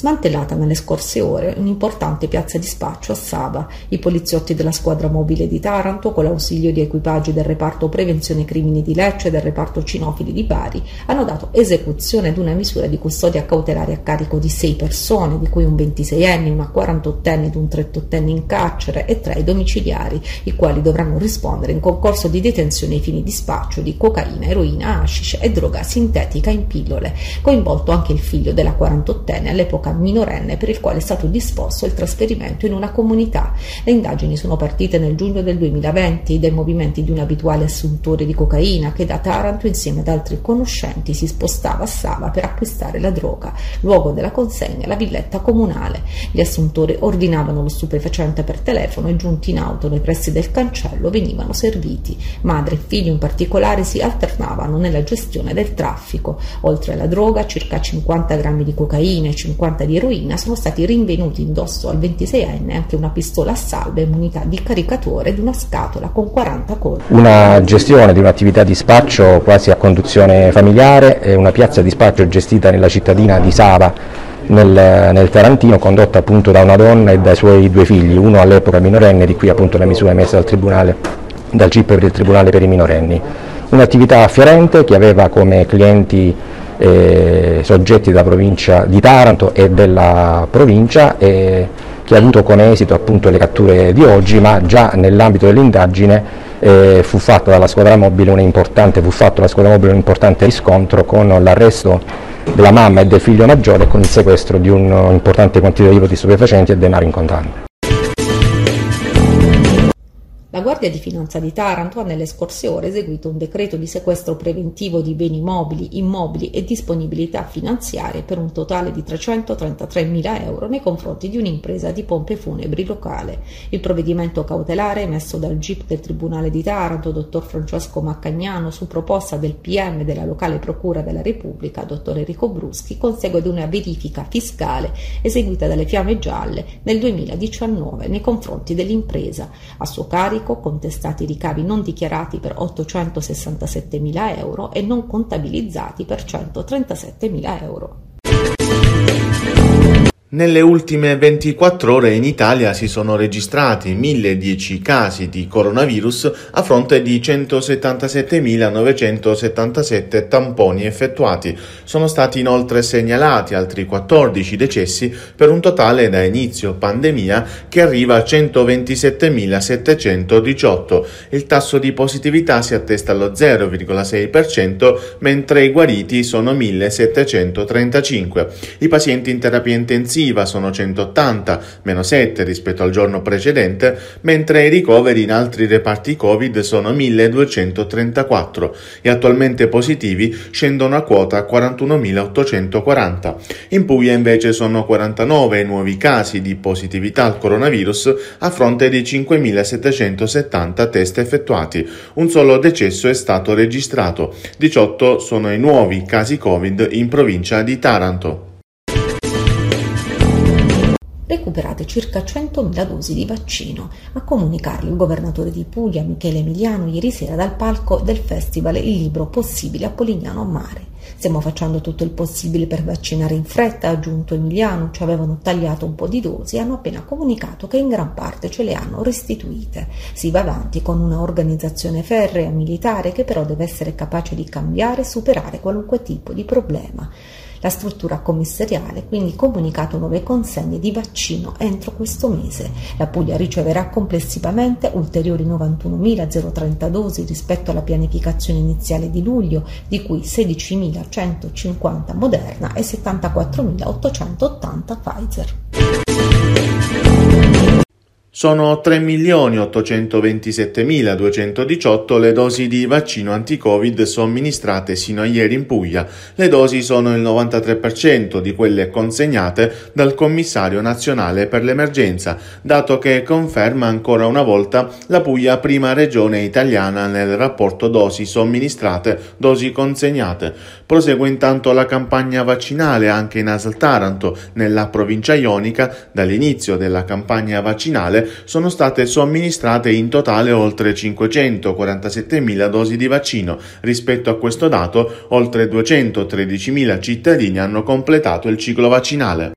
Smantellata nelle scorse ore un'importante piazza di spaccio a Sava, i poliziotti della squadra mobile di Taranto, con l'ausilio di equipaggi del reparto prevenzione crimini di Lecce e del reparto cinofili di Bari, hanno dato esecuzione ad una misura di custodia cautelare a carico di 6 persone, di cui un 26enne, una 48enne ed un 38enne in carcere e 3 domiciliari, i quali dovranno rispondere in concorso di detenzione ai fini di spaccio di cocaina, eroina, hashish e droga sintetica in pillole, coinvolto anche il figlio della 48enne all'epoca minorenne, per il quale è stato disposto il trasferimento in una comunità. Le indagini sono partite nel giugno del 2020 dai movimenti di un abituale assuntore di cocaina che da Taranto insieme ad altri conoscenti si spostava a Sava per acquistare la droga, luogo della consegna la villetta comunale. Gli assuntori ordinavano lo stupefacente per telefono e giunti in auto nei pressi del cancello venivano serviti. Madre e figlio in particolare si alternavano nella gestione del traffico. Oltre alla droga, circa 50 grammi di cocaina e 50 di eroina sono stati rinvenuti indosso al 26enne anche una pistola a salve, munita di caricatore ed una scatola con 40 colpi. Una gestione di un'attività di spaccio quasi a conduzione familiare, è una piazza di spaccio gestita nella cittadina di Sava nel Tarantino, condotta appunto da una donna e dai suoi 2 figli, uno all'epoca minorenne, di cui appunto la misura emessa dal GIP per il Tribunale per i minorenni. Un'attività affiorente che aveva come clienti soggetti della provincia di Taranto e della provincia, che ha avuto come esito appunto le catture di oggi, ma già nell'ambito dell'indagine fu fatto dalla squadra mobile un importante riscontro con l'arresto della mamma e del figlio maggiore, con il sequestro di un importante quantitativo di stupefacenti e denaro in contanti. La Guardia di Finanza di Taranto ha nelle scorse ore eseguito un decreto di sequestro preventivo di beni mobili, immobili e disponibilità finanziarie per un totale di 333.000 euro nei confronti di un'impresa di pompe funebri locale. Il provvedimento cautelare emesso dal GIP del Tribunale di Taranto, dottor Francesco Maccagnano, su proposta del PM della locale Procura della Repubblica, dottor Enrico Bruschi, consegue ad una verifica fiscale eseguita dalle Fiamme Gialle nel 2019 nei confronti dell'impresa. A suo carico contestati ricavi non dichiarati per 867.000 euro e non contabilizzati per 137.000 euro. Nelle ultime 24 ore in Italia si sono registrati 1.010 casi di coronavirus a fronte di 177.977 tamponi effettuati. Sono stati inoltre segnalati altri 14 decessi per un totale da inizio pandemia che arriva a 127.718. Il tasso di positività si attesta allo 0,6%, mentre i guariti sono 1.735. I pazienti in terapia intensiva sono 180, meno 7 rispetto al giorno precedente, mentre i ricoveri in altri reparti Covid sono 1.234 e attualmente positivi scendono a quota 41.840. In Puglia invece sono 49 nuovi casi di positività al coronavirus a fronte di 5.770 test effettuati. Un solo decesso è stato registrato. 18 sono i nuovi casi Covid in provincia di Taranto. Recuperate circa 100.000 dosi di vaccino, a comunicarlo il governatore di Puglia Michele Emiliano ieri sera dal palco del festival Il Libro Possibile a Polignano a Mare. Stiamo facendo tutto il possibile per vaccinare in fretta, ha aggiunto Emiliano. Ci avevano tagliato un po' di dosi e hanno appena comunicato che in gran parte ce le hanno restituite. Si va avanti con una organizzazione ferrea militare che però deve essere capace di cambiare e superare qualunque tipo di problema. La struttura commissariale ha quindi comunicato nuove consegne di vaccino entro questo mese. La Puglia riceverà complessivamente ulteriori 91.030 dosi rispetto alla pianificazione iniziale di luglio, di cui 16.150 Moderna e 74.880 Pfizer. Sono 3.827.218 le dosi di vaccino anti-Covid somministrate sino a ieri in Puglia. Le dosi sono il 93% di quelle consegnate dal Commissario Nazionale per l'Emergenza, dato che conferma ancora una volta la Puglia prima regione italiana nel rapporto dosi somministrate-dosi consegnate. Prosegue intanto la campagna vaccinale anche in ASL Taranto, nella provincia ionica. Dall'inizio della campagna vaccinale sono state somministrate in totale oltre 547.000 dosi di vaccino. Rispetto a questo dato, oltre 213.000 cittadini hanno completato il ciclo vaccinale.